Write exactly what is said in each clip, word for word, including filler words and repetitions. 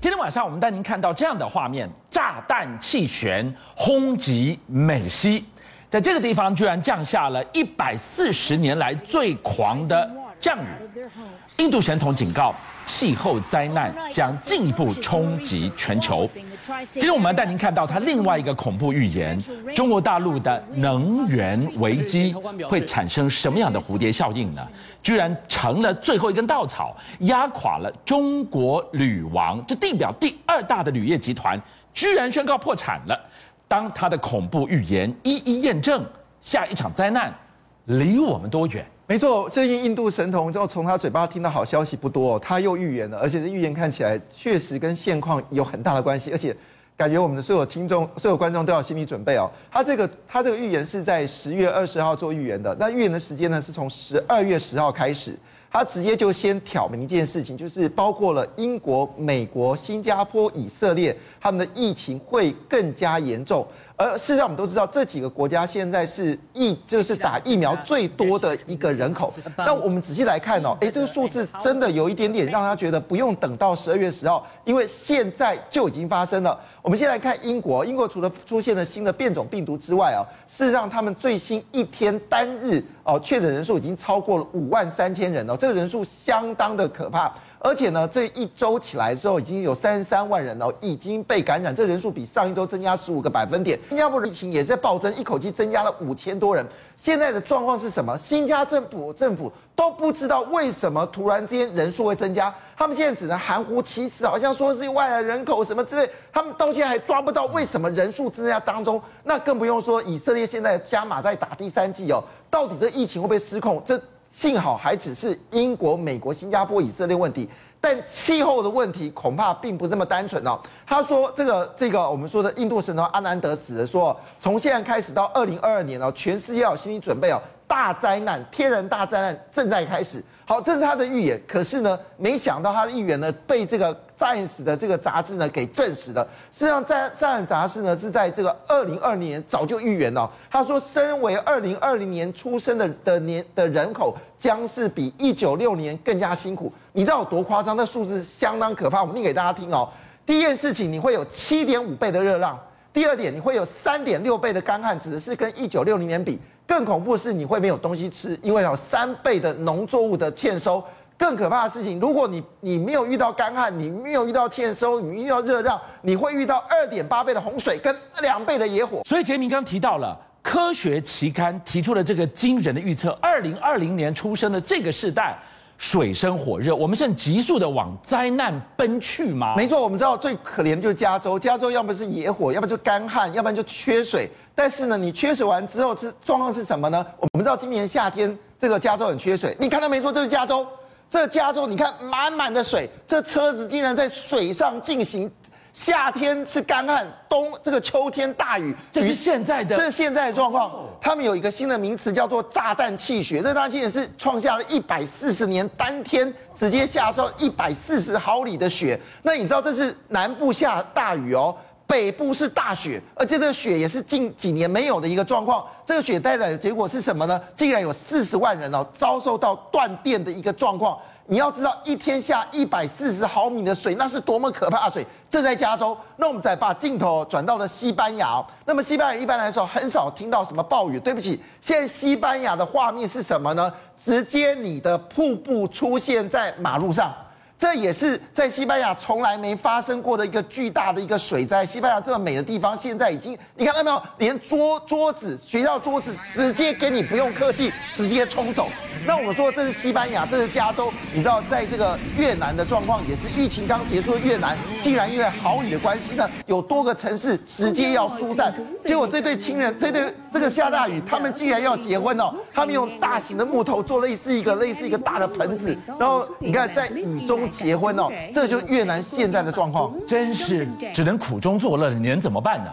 今天晚上我们带您看到这样的画面：炸弹气旋轰击美西，在这个地方居然降下了一百四十年来最狂的降雨。印度神童警告，气候灾难将进一步冲击全球。今天我们带您看到它另外一个恐怖预言：中国大陆的能源危机会产生什么样的蝴蝶效应呢？居然成了最后一根稻草，压垮了中国铝王，这地表第二大的铝业集团，居然宣告破产了。当它的恐怖预言一一验证，下一场灾难离我们多远？没错，最近印度神童就从他嘴巴听到好消息不多、哦，他又预言了，而且这预言看起来确实跟现况有很大的关系，而且感觉我们的所有听众、所有观众都要心理准备哦。他这个他这个预言是在十月二十号做预言的，那预言的时间呢是从十二月十号开始，他直接就先挑明一件事情，就是包括了英国、美国、新加坡、以色列，他们的疫情会更加严重。而事实上，我们都知道这几个国家现在是疫，就是打疫苗最多的一个人口。那我们仔细来看哦，哎，这个数字真的有一点点让他觉得不用等到十二月十号，因为现在就已经发生了。我们先来看英国，英国除了出现了新的变种病毒之外啊，事实上他们最新一天单日哦确诊人数已经超过了五万三千人哦，这个人数相当的可怕。而且呢，这一周起来之后，已经有三十三万人哦，已经被感染，这人数比上一周增加十五个百分点。新加坡疫情也在暴增，一口气增加了五千多人。现在的状况是什么？新加坡政府政府都不知道为什么突然之间人数会增加，他们现在只能含糊其辞，好像说是外来人口什么之类，他们到现在还抓不到为什么人数增加当中。那更不用说以色列现在加码在打第三剂哦，到底这疫情会不会失控？这幸好还只是英国、美国、新加坡、以色列问题，但气候的问题恐怕并不那么单纯哦。他说，这个这个我们说的印度神童阿南德指的说，从现在开始到二零二二年哦，全世界要有心理准备哦，大灾难、天然大灾难正在开始。好，这是他的预言。可是呢，没想到他的预言呢，被这个《Science》的这个杂志呢给证实了。事实上，《Science》杂志呢是在这个二零二零年早就预言了、哦。他说，身为二零二零年出生的的年的人口，将是比一九六零年更加辛苦。你知道有多夸张？那数字相当可怕。我们念给大家听哦。第一件事情，你会有七点五倍的热浪；第二点，你会有三点六倍的干旱，指的是跟一九六零年比。更恐怖的是，你会没有东西吃，因为有三倍的农作物的欠收。更可怕的事情，如果你你没有遇到干旱，你没有遇到欠收，你遇到热浪，你会遇到二点八倍的洪水跟两倍的野火。所以杰明刚提到了科学期刊提出了这个惊人的预测：二零二零年出生的这个世代，水深火热，我们是急速的往灾难奔去吗？没错，我们知道最可怜的就是加州，加州要不是野火，要不就干旱，要不然就缺水。但是呢，你缺水完之后，这状况是什么呢？我们知道今年夏天这个加州很缺水，你看到没错，这是加州，这加州你看满满的水，这车子竟然在水上进行。夏天是干旱，冬这个秋天大雨，这是现在的，这是现在的状况。他们有一个新的名词叫做炸弹气旋，这炸弹气旋是创下了一百四十年单天直接下到一百四十毫米的雪。那你知道这是南部下大雨哦，北部是大雪，而且这个雪也是近几年没有的一个状况。这个雪带来的结果是什么呢？竟然有四十万人哦遭受到断电的一个状况。你要知道，一天下一百四十毫米的水，那是多么可怕的水！这在加州。那我们再把镜头转到了西班牙、哦。那么西班牙一般来说很少听到什么暴雨。对不起，现在西班牙的画面是什么呢？直接你的瀑布出现在马路上，这也是在西班牙从来没发生过的一个巨大的一个水灾。西班牙这么美的地方，现在已经你看到没有？连桌桌子、学校桌子直接给你不用客气，直接冲走。那我们说这是西班牙，这是加州。你知道，在这个越南的状况也是疫情刚结束的越南，竟然因为豪雨的关系呢，有多个城市直接要疏散。结果这对亲人，这对这个下大雨，他们竟然要结婚哦。他们用大型的木头做类似一个类似一个大的盆子，然后你看在雨中结婚哦，这就是越南现在的状况，真是只能苦中作乐，你能怎么办呢？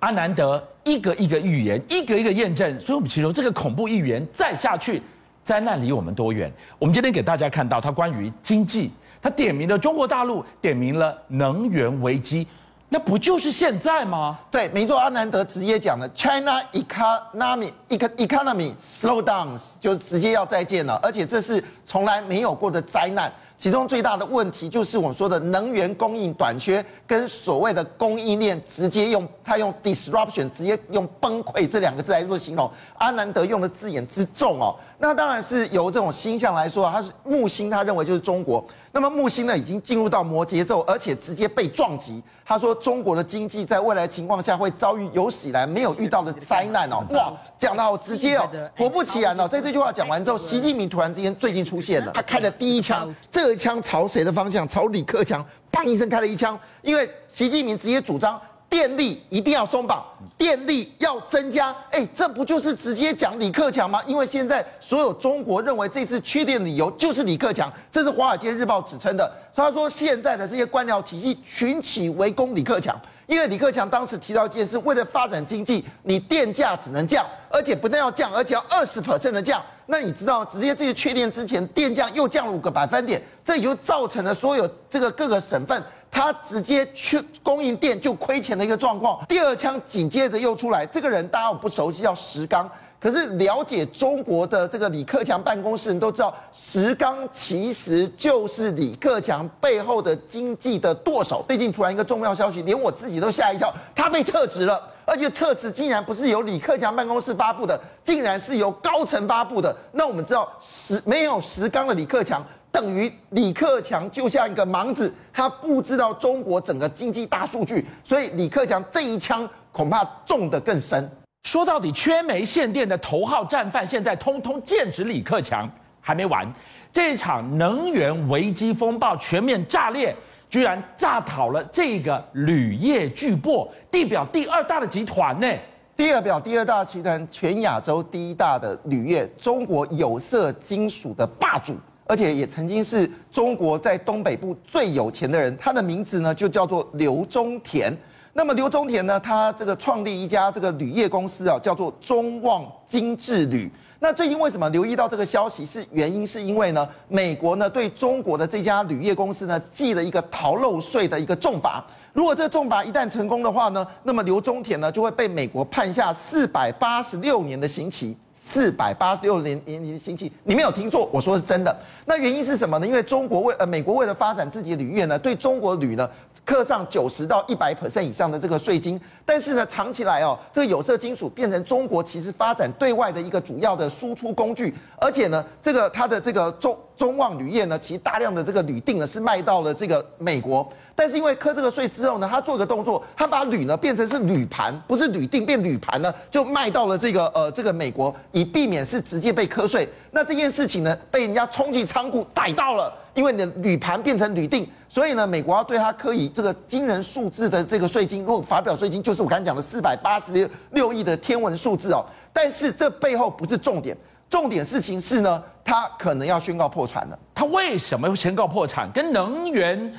阿南德一个一个预言，一个一个验证，所以我们其中这个恐怖预言再下去。灾难离我们多远？我们今天给大家看到它关于经济，它点名了中国大陆，点名了能源危机，那不就是现在吗？对，没错，阿南德直接讲了 China economy economy slowdowns， 就直接要再见了，而且这是从来没有过的灾难。其中最大的问题就是我们说的能源供应短缺，跟所谓的供应链直接用他用 disruption 直接用崩溃这两个字来做形容。阿南德用的字眼之重哦，那当然是由这种星象来说，他是木星，他认为就是中国。那么木星呢，已经进入到摩羯座，而且直接被撞击。他说，中国的经济在未来情况下会遭遇有史以来没有遇到的灾难哦！哇，讲得好直接哦！果不其然哦，在这句话讲完之后，习近平突然之间最近出现了，他开了第一枪，这一枪朝谁的方向？朝李克强，砰一声开了一枪，因为习近平直接主张。电力一定要松绑，电力要增加，哎，这不就是直接讲李克强吗？因为现在所有中国认为这次缺电的理由就是李克强，这是《华尔街日报》指称的。他说，现在的这些官僚体系群起围攻李克强，因为李克强当时提到一件事，为了发展经济，你电价只能降，而且不但要降，而且要 百分之二十 的降。那你知道，直接这些缺电之前，电价又降了五个百分点，这也就造成了所有这个各个省份。他直接去供应电就亏钱的一个状况。第二枪紧接着又出来，这个人大家不熟悉，叫石刚。可是了解中国的这个李克强办公室，你都知道，石刚其实就是李克强背后的经济的舵手。最近突然一个重要消息，连我自己都吓一跳，他被撤职了。而且撤职竟然不是由李克强办公室发布的，竟然是由高层发布的。那我们知道，石没有石刚的李克强，等于李克强就像一个盲子，他不知道中国整个经济大数据，所以李克强这一枪恐怕中得更深。说到底，缺煤限电的头号战犯现在通通剑指李克强。还没完，这场能源危机风暴全面炸裂。居然炸倒了这个铝业巨擘，地表第二大的集团呢？第二表第二大集团，全亚洲第一大的铝业，中国有色金属的霸主，而且也曾经是中国在东北部最有钱的人。他的名字呢，就叫做刘忠田。那么刘忠田呢，他这个创立一家这个铝业公司啊，叫做中旺精制铝。那最近为什么留意到这个消息？是原因是因为呢，美国呢对中国的这家铝业公司呢记了一个逃漏税的一个重罚。如果这个重罚一旦成功的话呢，那么刘忠田呢就会被美国判下四百八十六年的刑期。四百八十六年年的刑期，你没有听错，我说是真的。那原因是什么呢？因为中国为呃美国为了发展自己的铝业呢，对中国铝呢课上九十到一百 percent 以上的这个税金。但是呢，长期来哦，这个有色金属变成中国其实发展对外的一个主要的输出工具，而且呢，这个它的这个中中旺铝业呢，其实大量的这个铝锭呢是卖到了这个美国。但是因为课这个税之后呢，他做一个动作，他把铝呢变成是铝盘，不是铝锭，变铝盘呢，就卖到了这个呃这个美国，以避免是直接被课税。那这件事情呢，被人家冲去仓库逮到了，因为你的铝盘变成铝锭，所以呢，美国要对他课以这个惊人数字的这个税金。如果发表税金，就是我刚才讲的四百八十六亿的天文数字哦。但是这背后不是重点。重点事情是呢，他可能要宣告破产了。他为什么要宣告破产？跟能源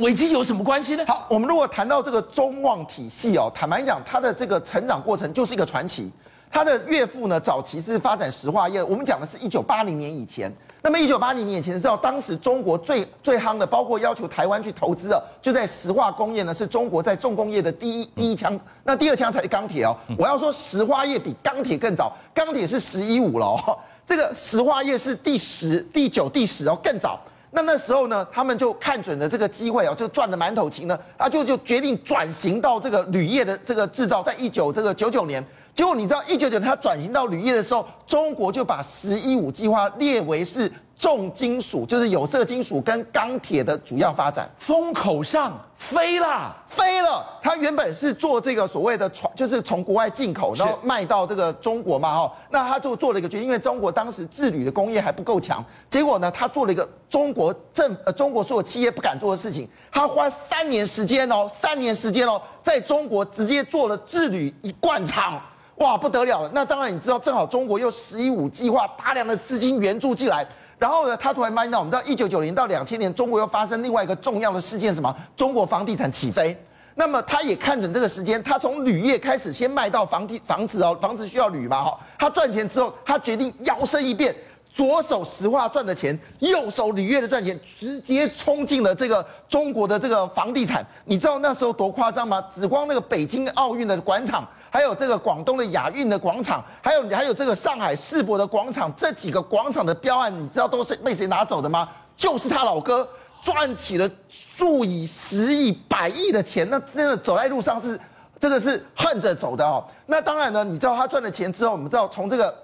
危机有什么关系呢？好，我们如果谈到这个中旺体系哦，坦白讲，它的这个成长过程就是一个传奇。他的岳父呢，早期是发展石化业，我们讲的是一九八零年以前。那么一九八零年以前，知道当时中国最最夯的，包括要求台湾去投资的，就在石化工业呢，是中国在重工业的第一第一枪。那第二枪才是钢铁哦。我要说石化业比钢铁更早，钢铁是十一五了哦，这个石化业是第十、第九、第十哦，更早。那那时候呢，他们就看准了这个机会哦，就赚得满头钱呢，啊就就决定转型到这个铝业的这个制造，在一九这个九九年。结果你知道，一九九它转型到铝业的时候，中国就把"十一五"计划列为是重金属，就是有色金属跟钢铁的主要发展。风口上飞啦，飞了！它原本是做这个所谓的船，就是从国外进口，然后卖到这个中国嘛，哈。那他就做了一个决定，因为中国当时制铝的工业还不够强，结果呢，他做了一个中国政呃中国所有企业不敢做的事情，他花三年时间哦，三年时间哦，在中国直接做了制铝一贯厂。哇，不得了了！那当然，你知道，正好中国又"十一五"计划大量的资金援助进来，然后呢，他突然发现到，我们知道，一九九零到两千年，中国又发生另外一个重要的事件，什么？中国房地产起飞。那么他也看准这个时间，他从铝业开始，先卖到房地房子哦，房子需要铝嘛哈。他赚钱之后，他决定摇身一变，左手石化赚的钱，右手铝业的赚钱，直接冲进了这个中国的这个房地产。你知道那时候多夸张吗？只光那个北京奥运的广场。还有这个广东的亚运的广场，还有还有这个上海世博的广场，这几个广场的标案，你知道都是被谁拿走的吗？就是他老哥赚起了数以十亿、百亿的钱，那真的走在路上是这个是横着走的哦。那当然呢，你知道他赚了钱之后，我们知道从这个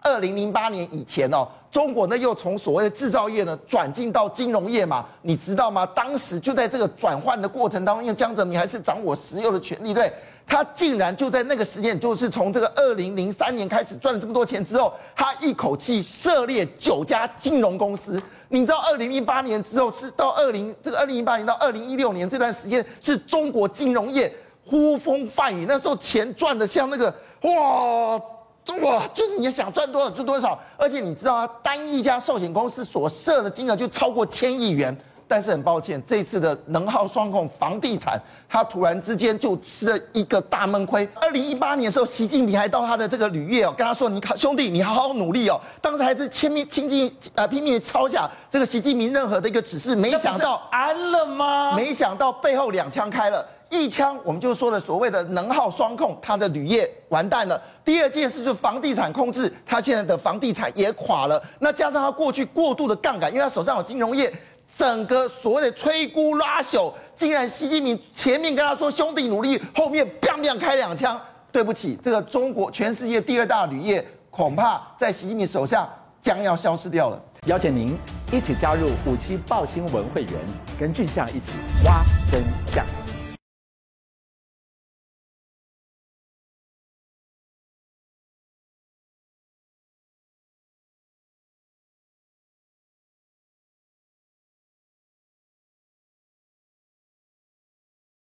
二零零八年以前哦，中国呢又从所谓的制造业呢转进到金融业嘛，你知道吗？当时就在这个转换的过程当中，因为江泽民还是掌握石油的权利，对。他竟然就在那个时间，就是从这个二零零三年开始赚了这么多钱之后，他一口气涉猎九家金融公司。你知道，二零一八年之后是到二零这个二零一八年到二零一六年这段时间，是中国金融业呼风唤雨。那时候钱赚的像那个哇哇，就是你想赚多少就多少。而且你知道啊，单一家寿险公司所涉的金额就超过千亿元。但是很抱歉，这次的能耗双控房地产，他突然之间就吃了一个大闷亏。二零一八年的时候，习近平还到他的这个旅业哦，跟他说：“你兄弟，你好好努力哦。”当时还是拼命、拼尽呃拼命抄下这个习近平任何的一个指示。没想到安了吗？没想到背后两枪开了。一枪我们就说了所谓的能耗双控，它的铝业完蛋了。第二件事就是房地产控制，它现在的房地产也垮了。那加上它过去过度的杠杆，因为它手上有金融业。整个所谓的摧枯拉朽，竟然习近平前面跟他说兄弟努力，后面砰砰开两枪。对不起，这个中国全世界第二大铝业，恐怕在习近平手上将要消失掉了。邀请您一起加入五七爆新闻会员，跟俊相一起挖真相。